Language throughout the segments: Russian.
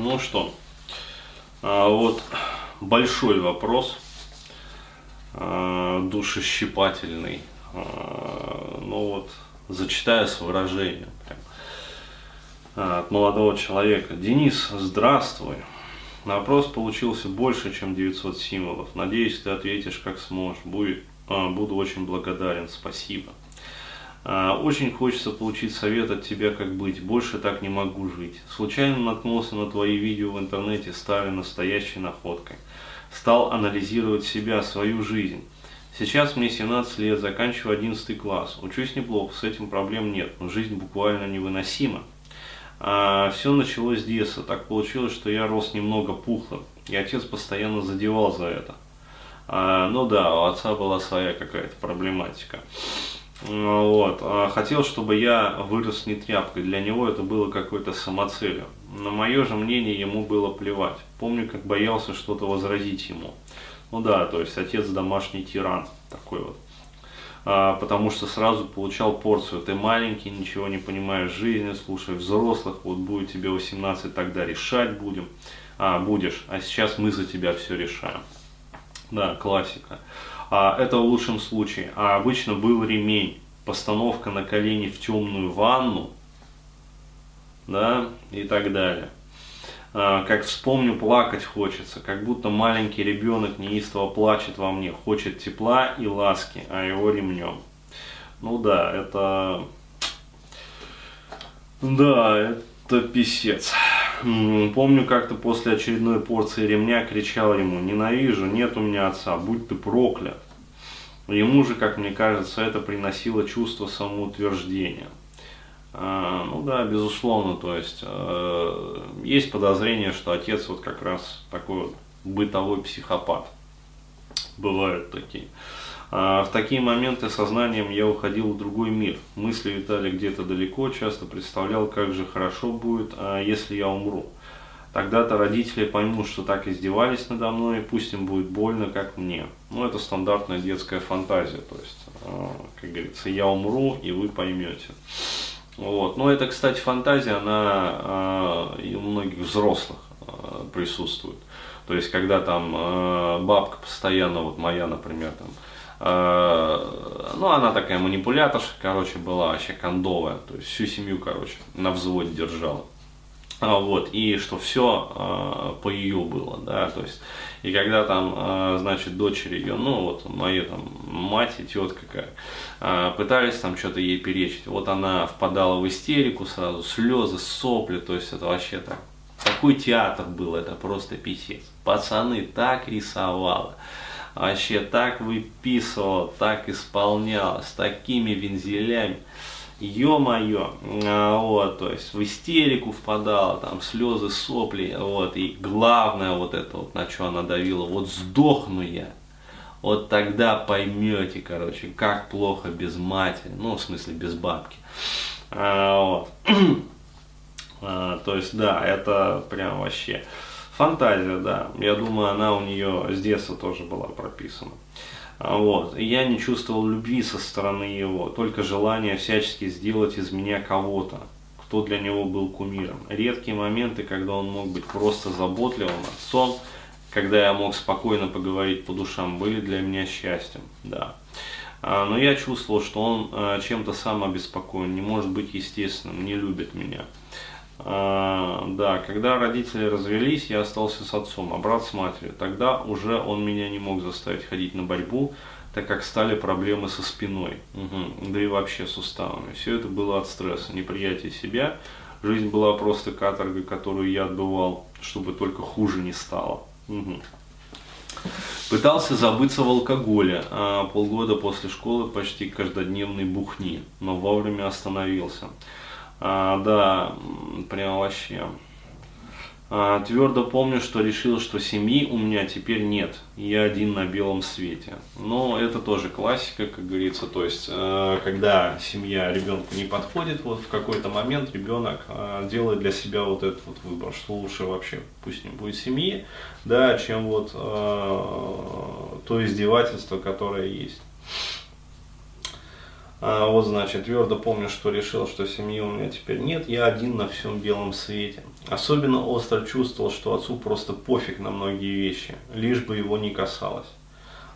Ну что, вот большой вопрос, душещипательный, ну вот зачитаю с выражением прям. От молодого человека. Денис, здравствуй. Вопрос получился больше, чем 900 символов. Надеюсь, ты ответишь как сможешь. Буду очень благодарен. Спасибо. Очень хочется получить совет от тебя, как быть. Больше так не могу жить. Случайно наткнулся на твои видео в интернете, стали настоящей находкой. Стал анализировать себя, свою жизнь. Сейчас мне 17 лет, заканчиваю 11 класс. Учусь неплохо, с этим проблем нет, но жизнь буквально невыносима. Все началось с детства. Так получилось, что я рос немного пухлым, и отец постоянно задевал за это. Ну да, у отца была своя какая-то проблематика. Вот. Хотел, чтобы я вырос не тряпкой, для него это было какой-то самоцелью. На мое же мнение ему было плевать. Помню, как боялся что-то возразить ему. Ну да, то есть отец домашний тиран такой вот. Потому что сразу получал порцию. Ты маленький, ничего не понимаешь в жизни, слушай взрослых, вот будет тебе 18, тогда решать будешь. А сейчас мы за тебя все решаем. Да, классика. Это в лучшем случае. А обычно был ремень, постановка на колени в темную ванну, да, и так далее. Как вспомню, плакать хочется, как будто маленький ребенок неистово плачет во мне, хочет тепла и ласки, а его ремнем. Ну да, это писец. Помню, как-то после очередной порции ремня кричал ему: ненавижу, нет у меня отца, будь ты проклят. Ему же, как мне кажется, это приносило чувство самоутверждения. Ну да, безусловно, то есть есть подозрение, что отец вот как раз такой вот бытовой психопат. Бывают такие. В такие моменты сознанием я уходил в другой мир. Мысли витали где-то далеко, часто представлял, как же хорошо будет, если я умру. Тогда-то родители поймут, что так издевались надо мной, и пусть им будет больно, как мне. Ну это стандартная детская фантазия, то есть, как говорится, я умру, и вы поймете. Вот. Но это, кстати, фантазия, она и у многих взрослых присутствует. То есть, когда там бабка постоянно, вот моя, например, там, ну, она такая манипуляторша, короче, была вообще кондовая. То есть, всю семью, короче, на взводе держала. Вот, и что все по ее было, да, то есть, и когда там, значит, дочери ее, ну, вот, моя там мать и тетка какая, пытались там что-то ей перечить, вот она впадала в истерику сразу, слезы, сопли, то есть, это вообще так, такой театр был, это просто писец, пацаны, так рисовала, вообще так выписывала, так исполняла, с такими вензелями. Ё-моё, вот, то есть в истерику впадала, там слезы, сопли, вот, и главное вот это вот, на что она давила, вот сдохну я, вот тогда поймете, короче, как плохо без матери, ну, в смысле, без бабки, вот, то есть, да, это прям вообще фантазия, да, я думаю, она у нее с детства тоже была прописана. Вот. И я не чувствовал любви со стороны его, только желание всячески сделать из меня кого-то, кто для него был кумиром. Редкие моменты, когда он мог быть просто заботливым отцом, когда я мог спокойно поговорить по душам, были для меня счастьем. Да. Но я чувствовал, что он чем-то сам обеспокоен, не может быть естественным, не любит меня. Да, когда родители развелись, я остался с отцом, а брат с матерью. Тогда уже он меня не мог заставить ходить на борьбу, так как стали проблемы со спиной, да и вообще суставами. Все это было от стресса, неприятие себя. Жизнь была просто каторгой, которую я отбывал, чтобы только хуже не стало. Пытался забыться в алкоголе, а полгода после школы почти каждодневной бухни, но вовремя остановился. Да, прям вообще. Твердо помню, что решил, что семьи у меня теперь нет. Я один на белом свете. Но это тоже классика, как говорится. То есть, когда семья ребенку не подходит, вот в какой-то момент ребенок делает для себя вот этот вот выбор, что лучше вообще пусть не будет семьи, да, чем вот то издевательство, которое есть. Вот, значит, твердо помню, что решил, что семьи у меня теперь нет, я один на всем белом свете. Особенно остро чувствовал, что отцу просто пофиг на многие вещи, лишь бы его не касалось.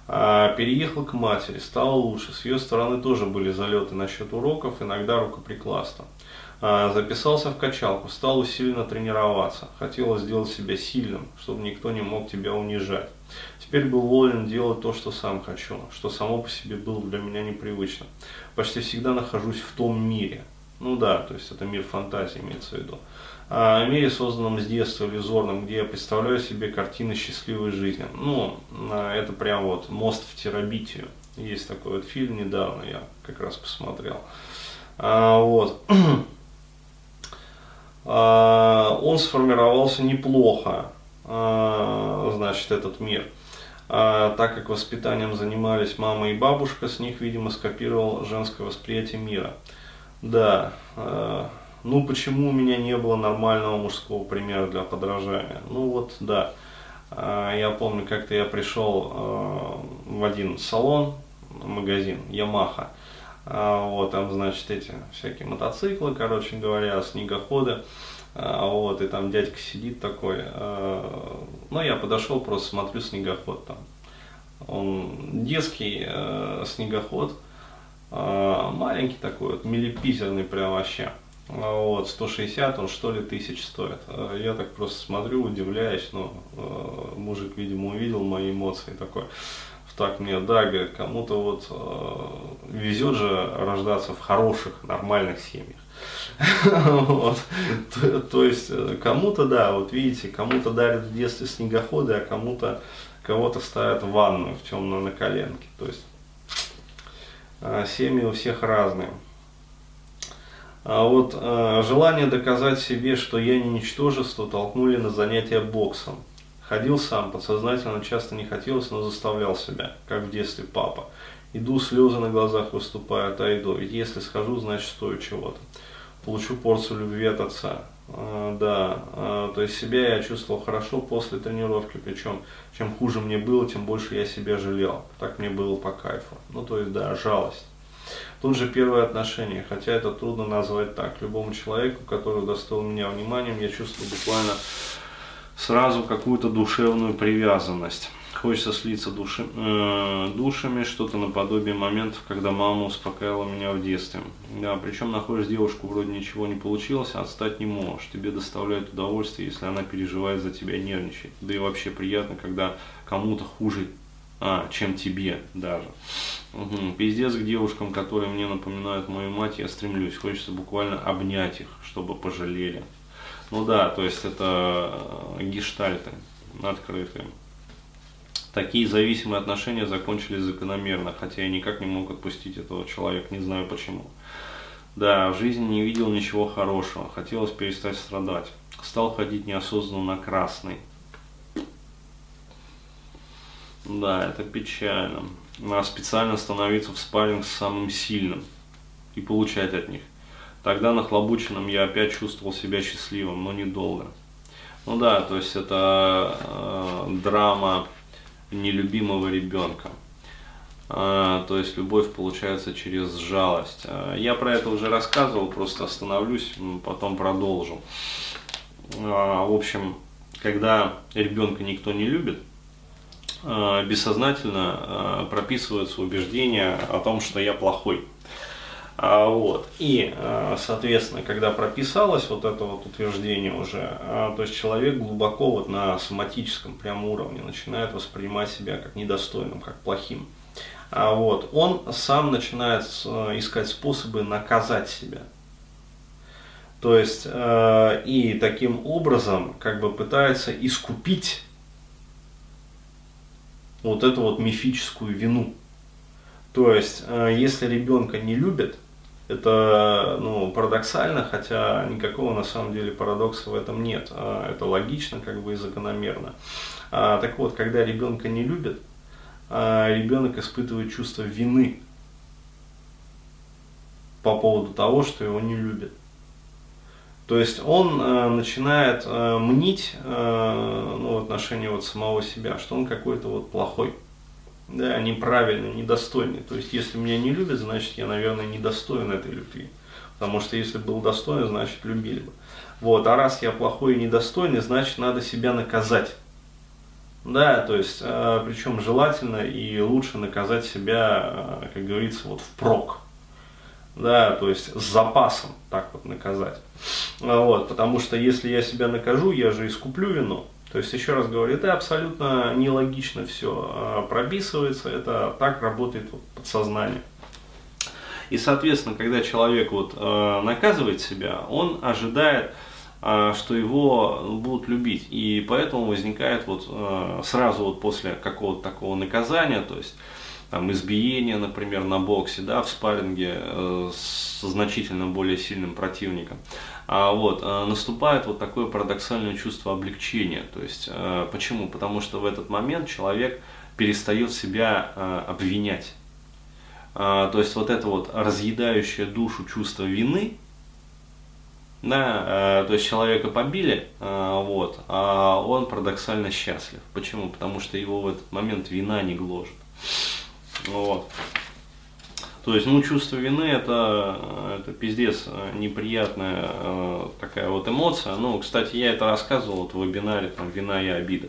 Переехал к матери, стало лучше, с ее стороны тоже были залеты насчет уроков, иногда рукоприкладство. Записался в качалку, стал усиленно тренироваться, хотелось сделать себя сильным, чтобы никто не мог тебя унижать. Теперь был волен делать то, что сам хочу, что само по себе было для меня непривычно. Почти всегда нахожусь в том мире. Ну да, то есть это мир фантазии имеется в виду. О мире, созданном с детства, иллюзорном, где я представляю себе картины счастливой жизни. Ну, это прям вот мост в терабитию. Есть такой вот фильм недавно, я как раз посмотрел. Вот. Он сформировался неплохо, значит, этот мир. Так как воспитанием занимались мама и бабушка, с них, видимо, скопировал женское восприятие мира. Да, ну почему у меня не было нормального мужского примера для подражания? Ну вот, да, я помню, как-то я пришел в один салон, магазин Yamaha, вот, там, значит, эти всякие мотоциклы, короче говоря, снегоходы. Вот, и там дядька сидит такой, ну я подошел, просто смотрю снегоход там, он детский снегоход, маленький такой, вот, милипизерный прям вообще, вот, 160 он что ли тысяч стоит, я так просто смотрю, удивляюсь, но мужик, видимо, увидел мои эмоции такой, так мне, да, говорит, кому-то вот везет же рождаться в хороших, нормальных семьях. Вот. То есть кому-то, да, вот видите, кому-то дарят в детстве снегоходы, а кого-то ставят в ванную, в темную на коленке. То есть семьи у всех разные. А вот желание доказать себе, что я не ничтожество, толкнули на занятия боксом. Ходил сам, подсознательно часто не хотелось, но заставлял себя, как в детстве папа. Иду, слезы на глазах выступают, отойду. Ведь если схожу, значит стою чего-то. Получу порцию любви от отца. То есть себя я чувствовал хорошо после тренировки. Причем, чем хуже мне было, тем больше я себя жалел. Так мне было по кайфу. Ну, то есть, да, жалость. Тут же первое отношение, хотя это трудно назвать так. Любому человеку, который удостоил меня вниманием, я чувствовал буквально сразу какую-то душевную привязанность. Хочется слиться душами, что-то наподобие моментов, когда мама успокаивала меня в детстве. Да, причем находишь девушку, вроде ничего не получилось, отстать не можешь. Тебе доставляет удовольствие, если она переживает за тебя, нервничает. Да и вообще приятно, когда кому-то хуже, чем тебе даже. Угу. Пиздец, к девушкам, которые мне напоминают мою мать, я стремлюсь. Хочется буквально обнять их, чтобы пожалели. Ну да, то есть это гештальты открытые. Такие зависимые отношения закончились закономерно, хотя я никак не мог отпустить этого человека, не знаю почему. Да, в жизни не видел ничего хорошего, хотелось перестать страдать. Стал ходить неосознанно на красный. Да, это печально. Надо специально становиться в спарринг с самым сильным и получать от них. Тогда нахлобученным я опять чувствовал себя счастливым, но недолго. Ну да, то есть это драма нелюбимого ребенка. То есть любовь получается через жалость. Я про это уже рассказывал, просто остановлюсь, потом продолжу. В общем, когда ребенка никто не любит, бессознательно прописываются убеждения о том, что я плохой. Вот. И, соответственно, когда прописалось вот это вот утверждение уже, то есть человек глубоко вот на соматическом прям уровне начинает воспринимать себя как недостойным, как плохим. Вот. Он сам начинает искать способы наказать себя. То есть, и таким образом как бы пытается искупить вот эту вот мифическую вину. То есть, если ребенка не любят, это, ну, парадоксально, хотя никакого на самом деле парадокса в этом нет. Это логично, как бы, и закономерно. Так вот, когда ребенка не любят, ребенок испытывает чувство вины по поводу того, что его не любят. То есть он начинает мнить, ну, в отношении вот самого себя, что он какой-то вот плохой. да, неправильный, недостойный. То есть, если меня не любят, значит, я, наверное, недостоин этой любви. Потому что если был достоин, значит, любили бы. Вот, а раз я плохой и недостойный, значит, надо себя наказать. Да, то есть, причем желательно и лучше наказать себя, как говорится, вот впрок. Да, то есть с запасом так вот наказать. Вот, потому что если я себя накажу, я же искуплю вину. То есть, еще раз говорю, это абсолютно нелогично все прописывается, это так работает подсознание. И, соответственно, когда человек вот, наказывает себя, он ожидает, что его будут любить. И поэтому возникает вот, сразу вот после какого-то такого наказания, то есть там, избиение, например, на боксе, да, в спарринге со значительно более сильным противником, наступает вот такое парадоксальное чувство облегчения. То есть, почему? Потому что в этот момент человек перестает себя обвинять. То есть вот это вот разъедающее душу чувство вины, да, то есть человека побили, вот, а он парадоксально счастлив. Почему? Потому что его в этот момент вина не гложет. Вот. То есть, ну, чувство вины это пиздец неприятная такая вот эмоция. Ну, кстати, я это рассказывал вот в вебинаре там «Вина и обида».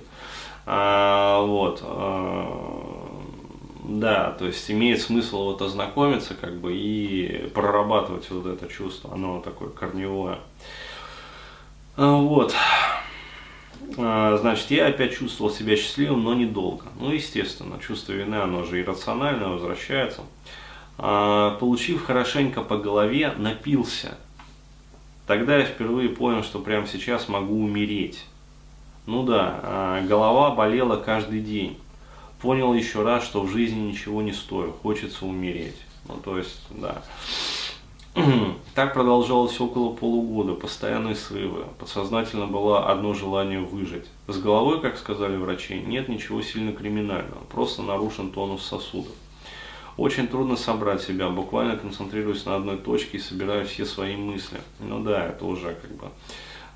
Да, то есть имеет смысл вот ознакомиться как бы и прорабатывать вот это чувство, оно такое корневое. Вот, значит, я опять чувствовал себя счастливым, но недолго. Ну, естественно, чувство вины, оно же иррационально возвращается. Получив хорошенько по голове, напился. Тогда я впервые понял, что прямо сейчас могу умереть. Ну да, голова болела каждый день. Понял еще раз, что в жизни ничего не стою, хочется умереть. Ну, то есть, да. Так продолжалось около полугода, постоянные срывы. Подсознательно было одно желание выжить. С головой, как сказали врачи, нет ничего сильно криминального, просто нарушен тонус сосудов. Очень трудно собрать себя, буквально концентрируюсь на одной точке и собираю все свои мысли. Ну да, это уже как бы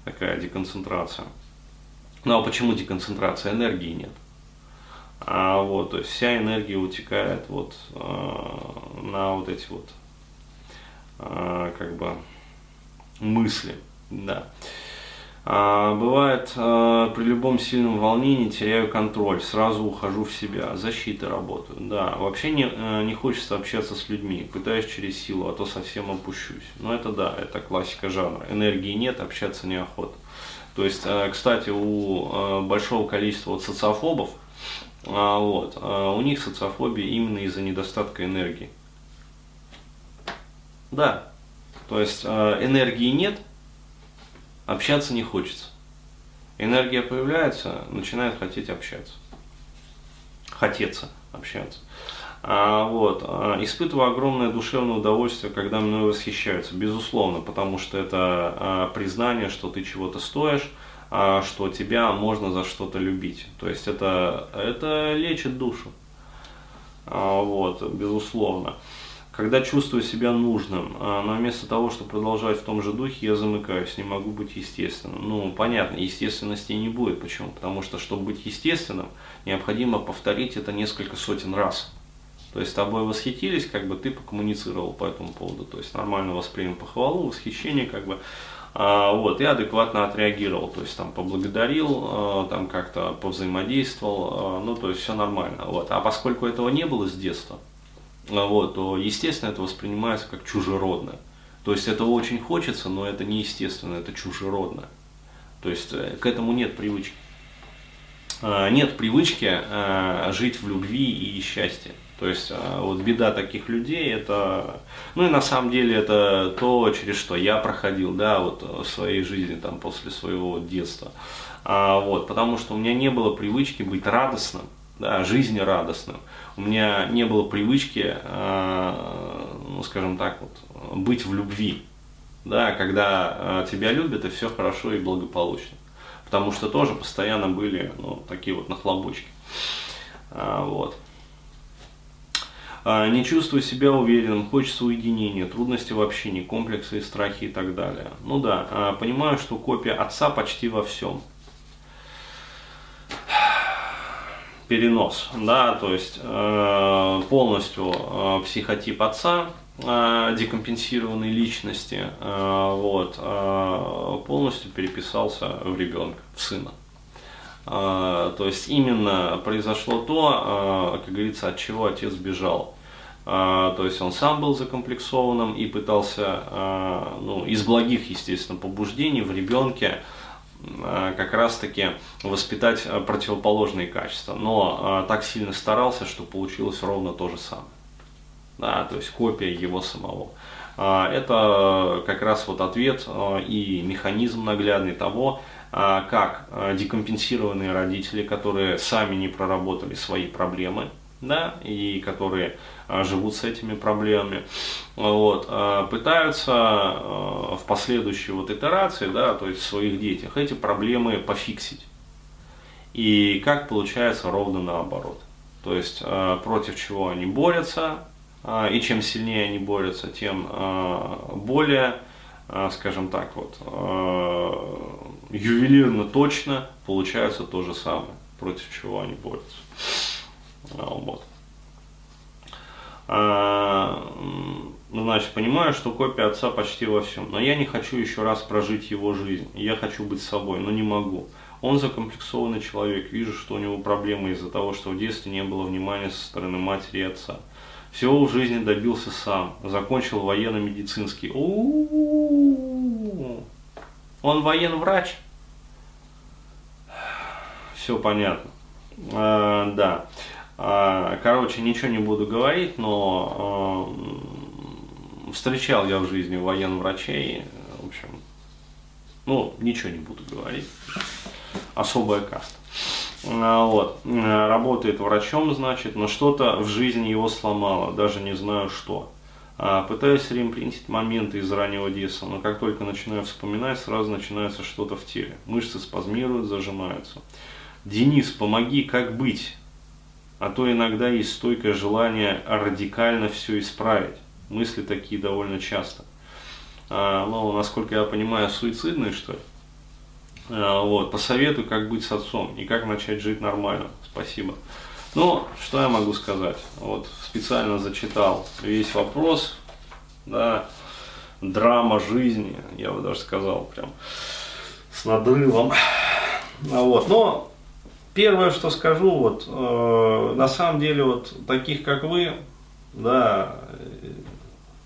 такая деконцентрация. Ну а почему деконцентрация? Энергии нет. То есть вся энергия утекает вот, на вот эти вот как бы мысли, да. Бывает, при любом сильном волнении теряю контроль, сразу ухожу в себя, защиты работают, да. Вообще не хочется общаться с людьми, пытаюсь через силу, а то совсем опущусь. Но это да, это классика жанра, энергии нет, общаться неохота. То есть, кстати, у большого количества вот социофобов, у них социофобия именно из-за недостатка энергии. Да, то есть энергии нет, общаться не хочется. Энергия появляется, начинает хотеть общаться. Хотеться общаться. Испытываю огромное душевное удовольствие, когда мной восхищаются. Безусловно, потому что это признание, что ты чего-то стоишь, что тебя можно за что-то любить. То есть это лечит душу. Безусловно. Когда чувствую себя нужным, но вместо того, чтобы продолжать в том же духе, я замыкаюсь, не могу быть естественным. Ну, понятно, естественности не будет. Почему? Потому что, чтобы быть естественным, необходимо повторить это несколько сотен раз. То есть тобой восхитились, как бы ты покоммуницировал по этому поводу. То есть нормально воспринял похвалу, восхищение, как бы. И адекватно отреагировал, то есть там поблагодарил, там как-то повзаимодействовал, ну то есть все нормально. А поскольку этого не было с детства, то естественно это воспринимается как чужеродное. То есть этого очень хочется, но это не естественно, это чужеродное. То есть к этому нет привычки. Нет привычки жить в любви и счастье. То есть вот беда таких людей, это, ну и на самом деле это то, через что я проходил, да, вот в своей жизни, там, после своего детства, потому что у меня не было привычки быть радостным, да, жизнерадостным, у меня не было привычки, ну, скажем так, вот, быть в любви, да, когда тебя любят и все хорошо и благополучно, потому что тоже постоянно были, ну, такие вот нахлобучки, Не чувствую себя уверенным, хочется уединения, трудности в общении, комплексы, страхи и так далее. Ну да, понимаю, что копия отца почти во всем. перенос, да, то есть полностью психотип отца, декомпенсированной личности, полностью переписался в ребенка, в сына. То есть именно произошло то, как говорится, от чего отец бежал. То есть он сам был закомплексованным и пытался, из благих, естественно, побуждений в ребенке как раз-таки воспитать противоположные качества. Но так сильно старался, что получилось ровно то же самое. Да, то есть копия его самого. Это как раз вот ответ и механизм наглядный того, как декомпенсированные родители, которые сами не проработали свои проблемы, да, и которые живут с этими проблемами, пытаются в последующей итерации, да, то есть в своих детях, эти проблемы пофиксить. И как получается ровно наоборот. То есть против чего они борются, и чем сильнее они борются, тем более, скажем так, ювелирно точно получается то же самое, против чего они борются. Значит, понимаю, что копия отца почти во всем, но я не хочу еще раз прожить его жизнь, я хочу быть собой, но не могу. Он закомплексованный человек, вижу, что у него проблемы из-за того, что в детстве не было внимания со стороны матери и отца. Всего в жизни добился сам, закончил военно-медицинский. Он военврач? Все понятно. Да. Короче, ничего не буду говорить, но встречал я в жизни военврачей. В общем, ничего не буду говорить. Особая каста. Работает врачом, значит, но что-то в жизни его сломало, даже не знаю что. Пытаюсь реимплантировать моменты из раннего детства, но как только начинаю вспоминать, сразу начинается что-то в теле. Мышцы спазмируют, зажимаются. Денис, помоги, как быть? А то иногда есть стойкое желание радикально все исправить. Мысли такие довольно часто. Насколько я понимаю, суицидные, что ли? Посоветую, как быть с отцом и как начать жить нормально. Спасибо. Что я могу сказать? Специально зачитал весь вопрос. Да, драма жизни, я бы даже сказал, прям с надрывом. Но первое, что скажу, на самом деле, таких, как вы, да,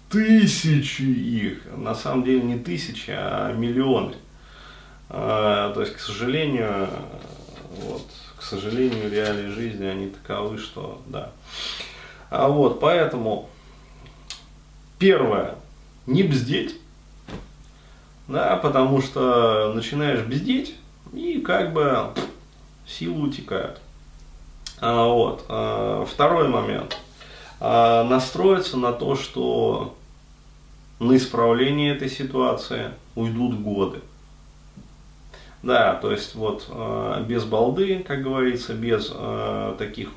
тысячи их, на самом деле не тысячи, а миллионы. То есть, к сожалению, реалии жизни они таковы, что да. Поэтому первое, не бздеть, да, потому что начинаешь бздеть и как бы силы утекают. Второй момент, настроиться на то, что на исправление этой ситуации уйдут годы. Да, то есть без балды, как говорится, без таких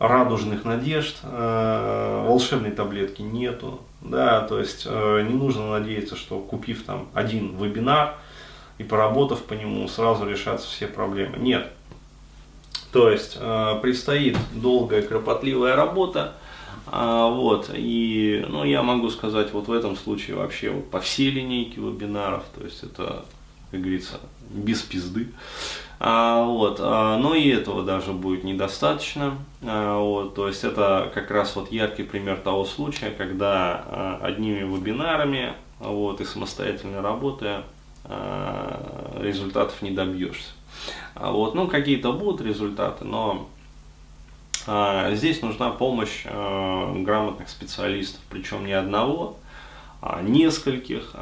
радужных надежд, волшебной таблетки нету, да, то есть не нужно надеяться, что купив там один вебинар и поработав по нему, сразу решатся все проблемы. Нет, то есть предстоит долгая кропотливая работа, и я могу сказать в этом случае вообще по всей линейке вебинаров, то есть это, как говорится, без пизды. Но и этого даже будет недостаточно. То есть это как раз яркий пример того случая, когда одними вебинарами и самостоятельной работой результатов не добьешься. Какие-то будут результаты, но здесь нужна помощь грамотных специалистов, причем не одного, нескольких,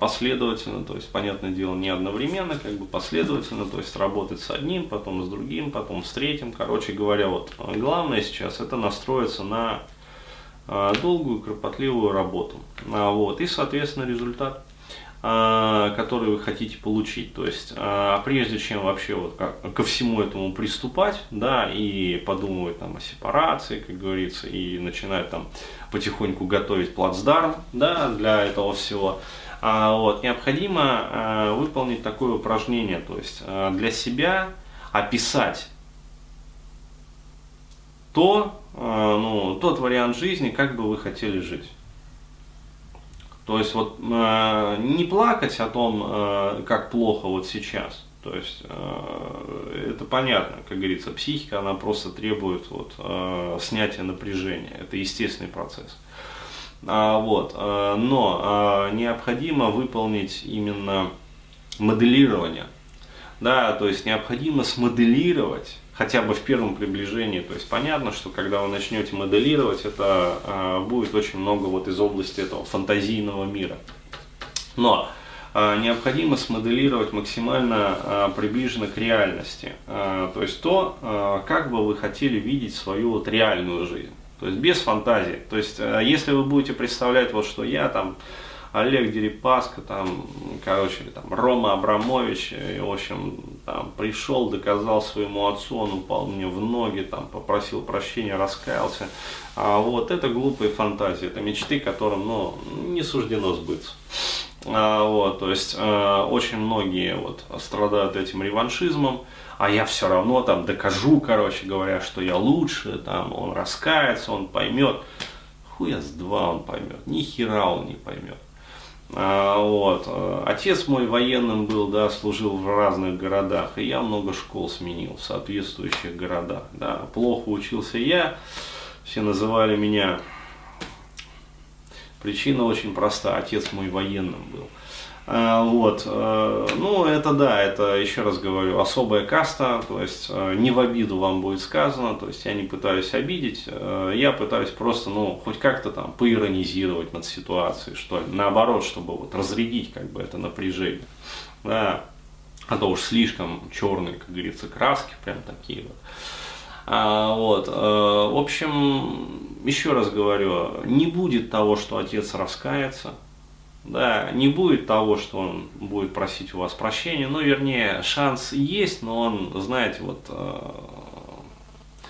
последовательно, то есть, понятное дело, не одновременно, как бы последовательно, то есть работать с одним, потом с другим, потом с третьим. Короче говоря, главное сейчас это настроиться на долгую, кропотливую работу. И, соответственно, результат, который вы хотите получить. То есть, прежде чем вообще ко всему этому приступать, да, и подумывать там о сепарации, как говорится, и начинать там потихоньку готовить плацдарм, да, для этого всего, необходимо выполнить такое упражнение, то есть для себя, описать тот вариант жизни, как бы вы хотели жить. То есть вот не плакать о том, как плохо вот сейчас. То есть это понятно, как говорится, психика, она просто требует снятия напряжения. Это естественный процесс. Но необходимо выполнить именно моделирование. Да, то есть необходимо смоделировать хотя бы в первом приближении. То есть понятно, что когда вы начнете моделировать, это будет очень много из области этого фантазийного мира. Но необходимо смоделировать максимально приближенно к реальности. То есть как бы вы хотели видеть свою реальную жизнь. То есть без фантазии. То есть если вы будете представлять, что я там Олег Дерипаска, Рома Абрамович, пришел, доказал своему отцу, он упал мне в ноги, попросил прощения, раскаялся. Это глупые фантазии, это мечты, которым не суждено сбыться. То есть очень многие страдают этим реваншизмом, а я все равно докажу, что я лучше, он раскается, он поймет. Хуя с два он поймет, ни хера он не поймет. Отец мой военным был, да, служил в разных городах, и я много школ сменил в соответствующих городах. Да. Плохо учился я, все называли меня. Причина очень проста, отец мой военным был. Это еще раз говорю, особая каста, то есть не в обиду вам будет сказано, то есть я не пытаюсь обидеть, я пытаюсь просто, хоть как-то поиронизировать над ситуацией, что ли, наоборот, чтобы разрядить это напряжение, да, а то уж слишком черные, как говорится, краски, прям такие вот. В общем, еще раз говорю, не будет того, что отец раскается. Да, не будет того, что он будет просить у вас прощения, шанс есть, но он,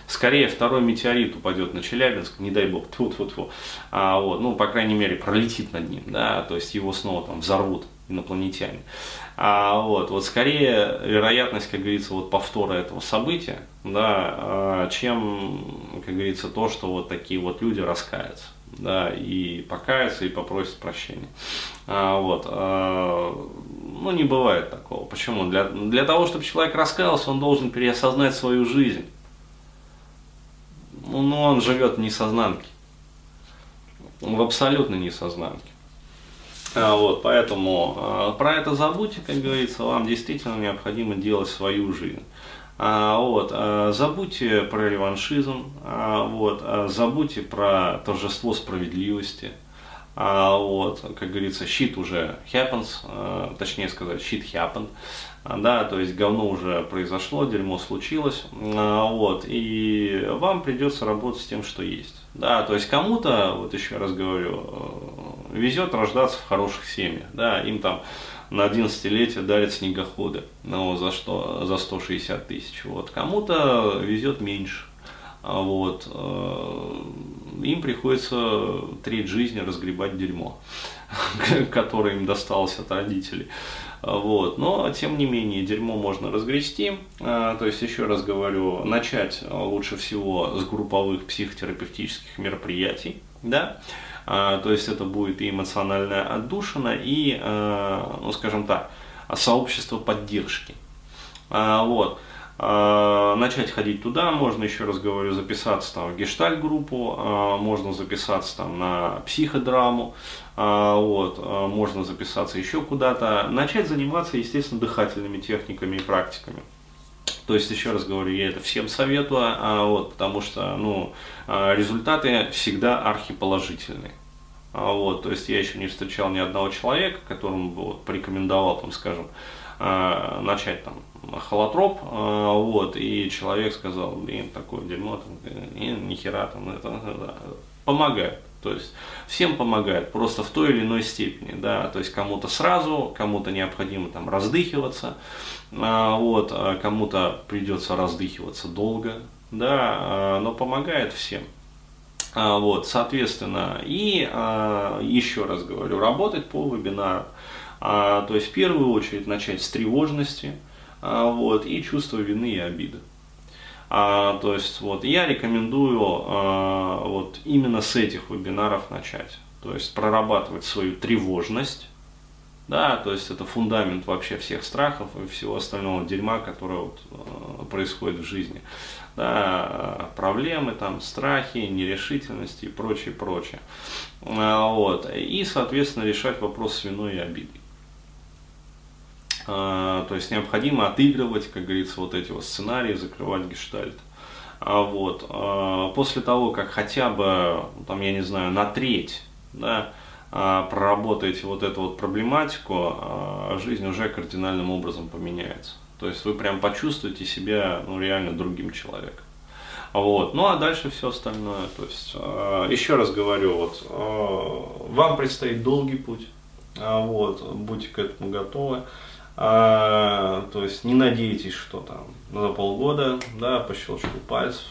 скорее второй метеорит упадет на Челябинск, не дай бог, тьфу-тьфу-тьфу, по крайней мере, пролетит над ним, да, то есть его снова взорвут инопланетяне. Скорее вероятность, как говорится, повтора этого события, да, чем, как говорится, то, что такие люди раскаются. Да, и покаяться, и попросят прощения. Не бывает такого. Почему? Для того, чтобы человек раскаялся, он должен переосознать свою жизнь. Он живет в несознанке. В абсолютной несознанке. Поэтому про это забудьте, как говорится, вам действительно необходимо делать свою жизнь. Забудьте про реваншизм, забудьте про торжество справедливости, как говорится, shit уже happens, точнее сказать, shit happened, да, то есть говно уже произошло, дерьмо случилось, и вам придется работать с тем, что есть, да, то есть кому-то, еще раз говорю, везет рождаться в хороших семьях, да, им на 11-летие дарят снегоходы, за 160 тысяч. Кому-то везет меньше. Им приходится треть жизни разгребать дерьмо, которое им досталось от родителей. Но, тем не менее, дерьмо можно разгрести. То есть, еще раз говорю, начать лучше всего с групповых психотерапевтических мероприятий. Да? То есть это будет и эмоциональная отдушина, и, скажем так, сообщество поддержки. Начать ходить туда, можно, еще раз говорю, записаться в гештальт-группу, можно записаться на психодраму, можно записаться еще куда-то. Начать заниматься, естественно, дыхательными техниками и практиками. То есть, еще раз говорю, я это всем советую, потому что результаты всегда архиположительные. То есть, я еще не встречал ни одного человека, которому бы порекомендовал, скажем, начать холотроп, и человек сказал, блин, такое дерьмо, нихера, это помогает. То есть всем помогает, просто в той или иной степени, да, то есть кому-то сразу, кому-то необходимо раздыхиваться, кому-то придется раздыхиваться долго, да, но помогает всем. Соответственно, и еще раз говорю, работать по вебинару, то есть в первую очередь начать с тревожности, вот, и чувство вины и обиды. То есть вот, я рекомендую вот именно с этих вебинаров начать. То есть прорабатывать свою тревожность, да, то есть это фундамент вообще всех страхов и всего остального дерьма, которое вот, происходит в жизни. Да, проблемы, там, страхи, нерешительности и прочее, прочее. Вот. И, соответственно, решать вопрос с виной и обидой. То есть необходимо отыгрывать, как говорится, вот эти вот сценарии, закрывать гештальт. Вот. После того, как хотя бы, там, я не знаю, на треть, да, проработаете вот эту вот проблематику, жизнь уже кардинальным образом поменяется. То есть вы прям почувствуете себя, ну, реально другим человеком. Вот. Ну а дальше все остальное. То есть, еще раз говорю, вот, вам предстоит долгий путь. Вот, будьте к этому готовы. То есть не надейтесь, что там за полгода, да, по щелчку пальцев,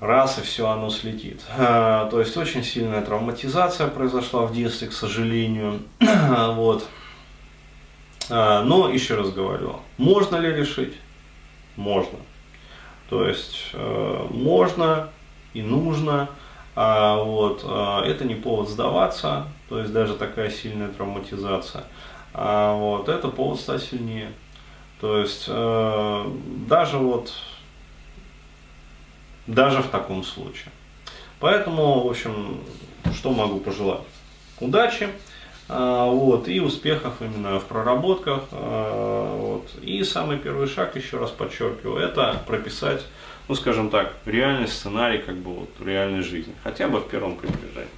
раз и все оно слетит. То есть очень сильная травматизация произошла в детстве, к сожалению. Вот. Но еще раз говорю, можно ли решить? Можно. То есть можно и нужно. Вот. Это не повод сдаваться. То есть даже такая сильная травматизация. Вот, это повод стать сильнее. То есть даже вот даже в таком случае. Поэтому, в общем, что могу пожелать? Удачи, вот, и успехов именно в проработках. Вот. И самый первый шаг, еще раз подчеркиваю, это прописать, ну скажем так, реальный сценарий, как бы вот реальной жизни, хотя бы в первом приближении.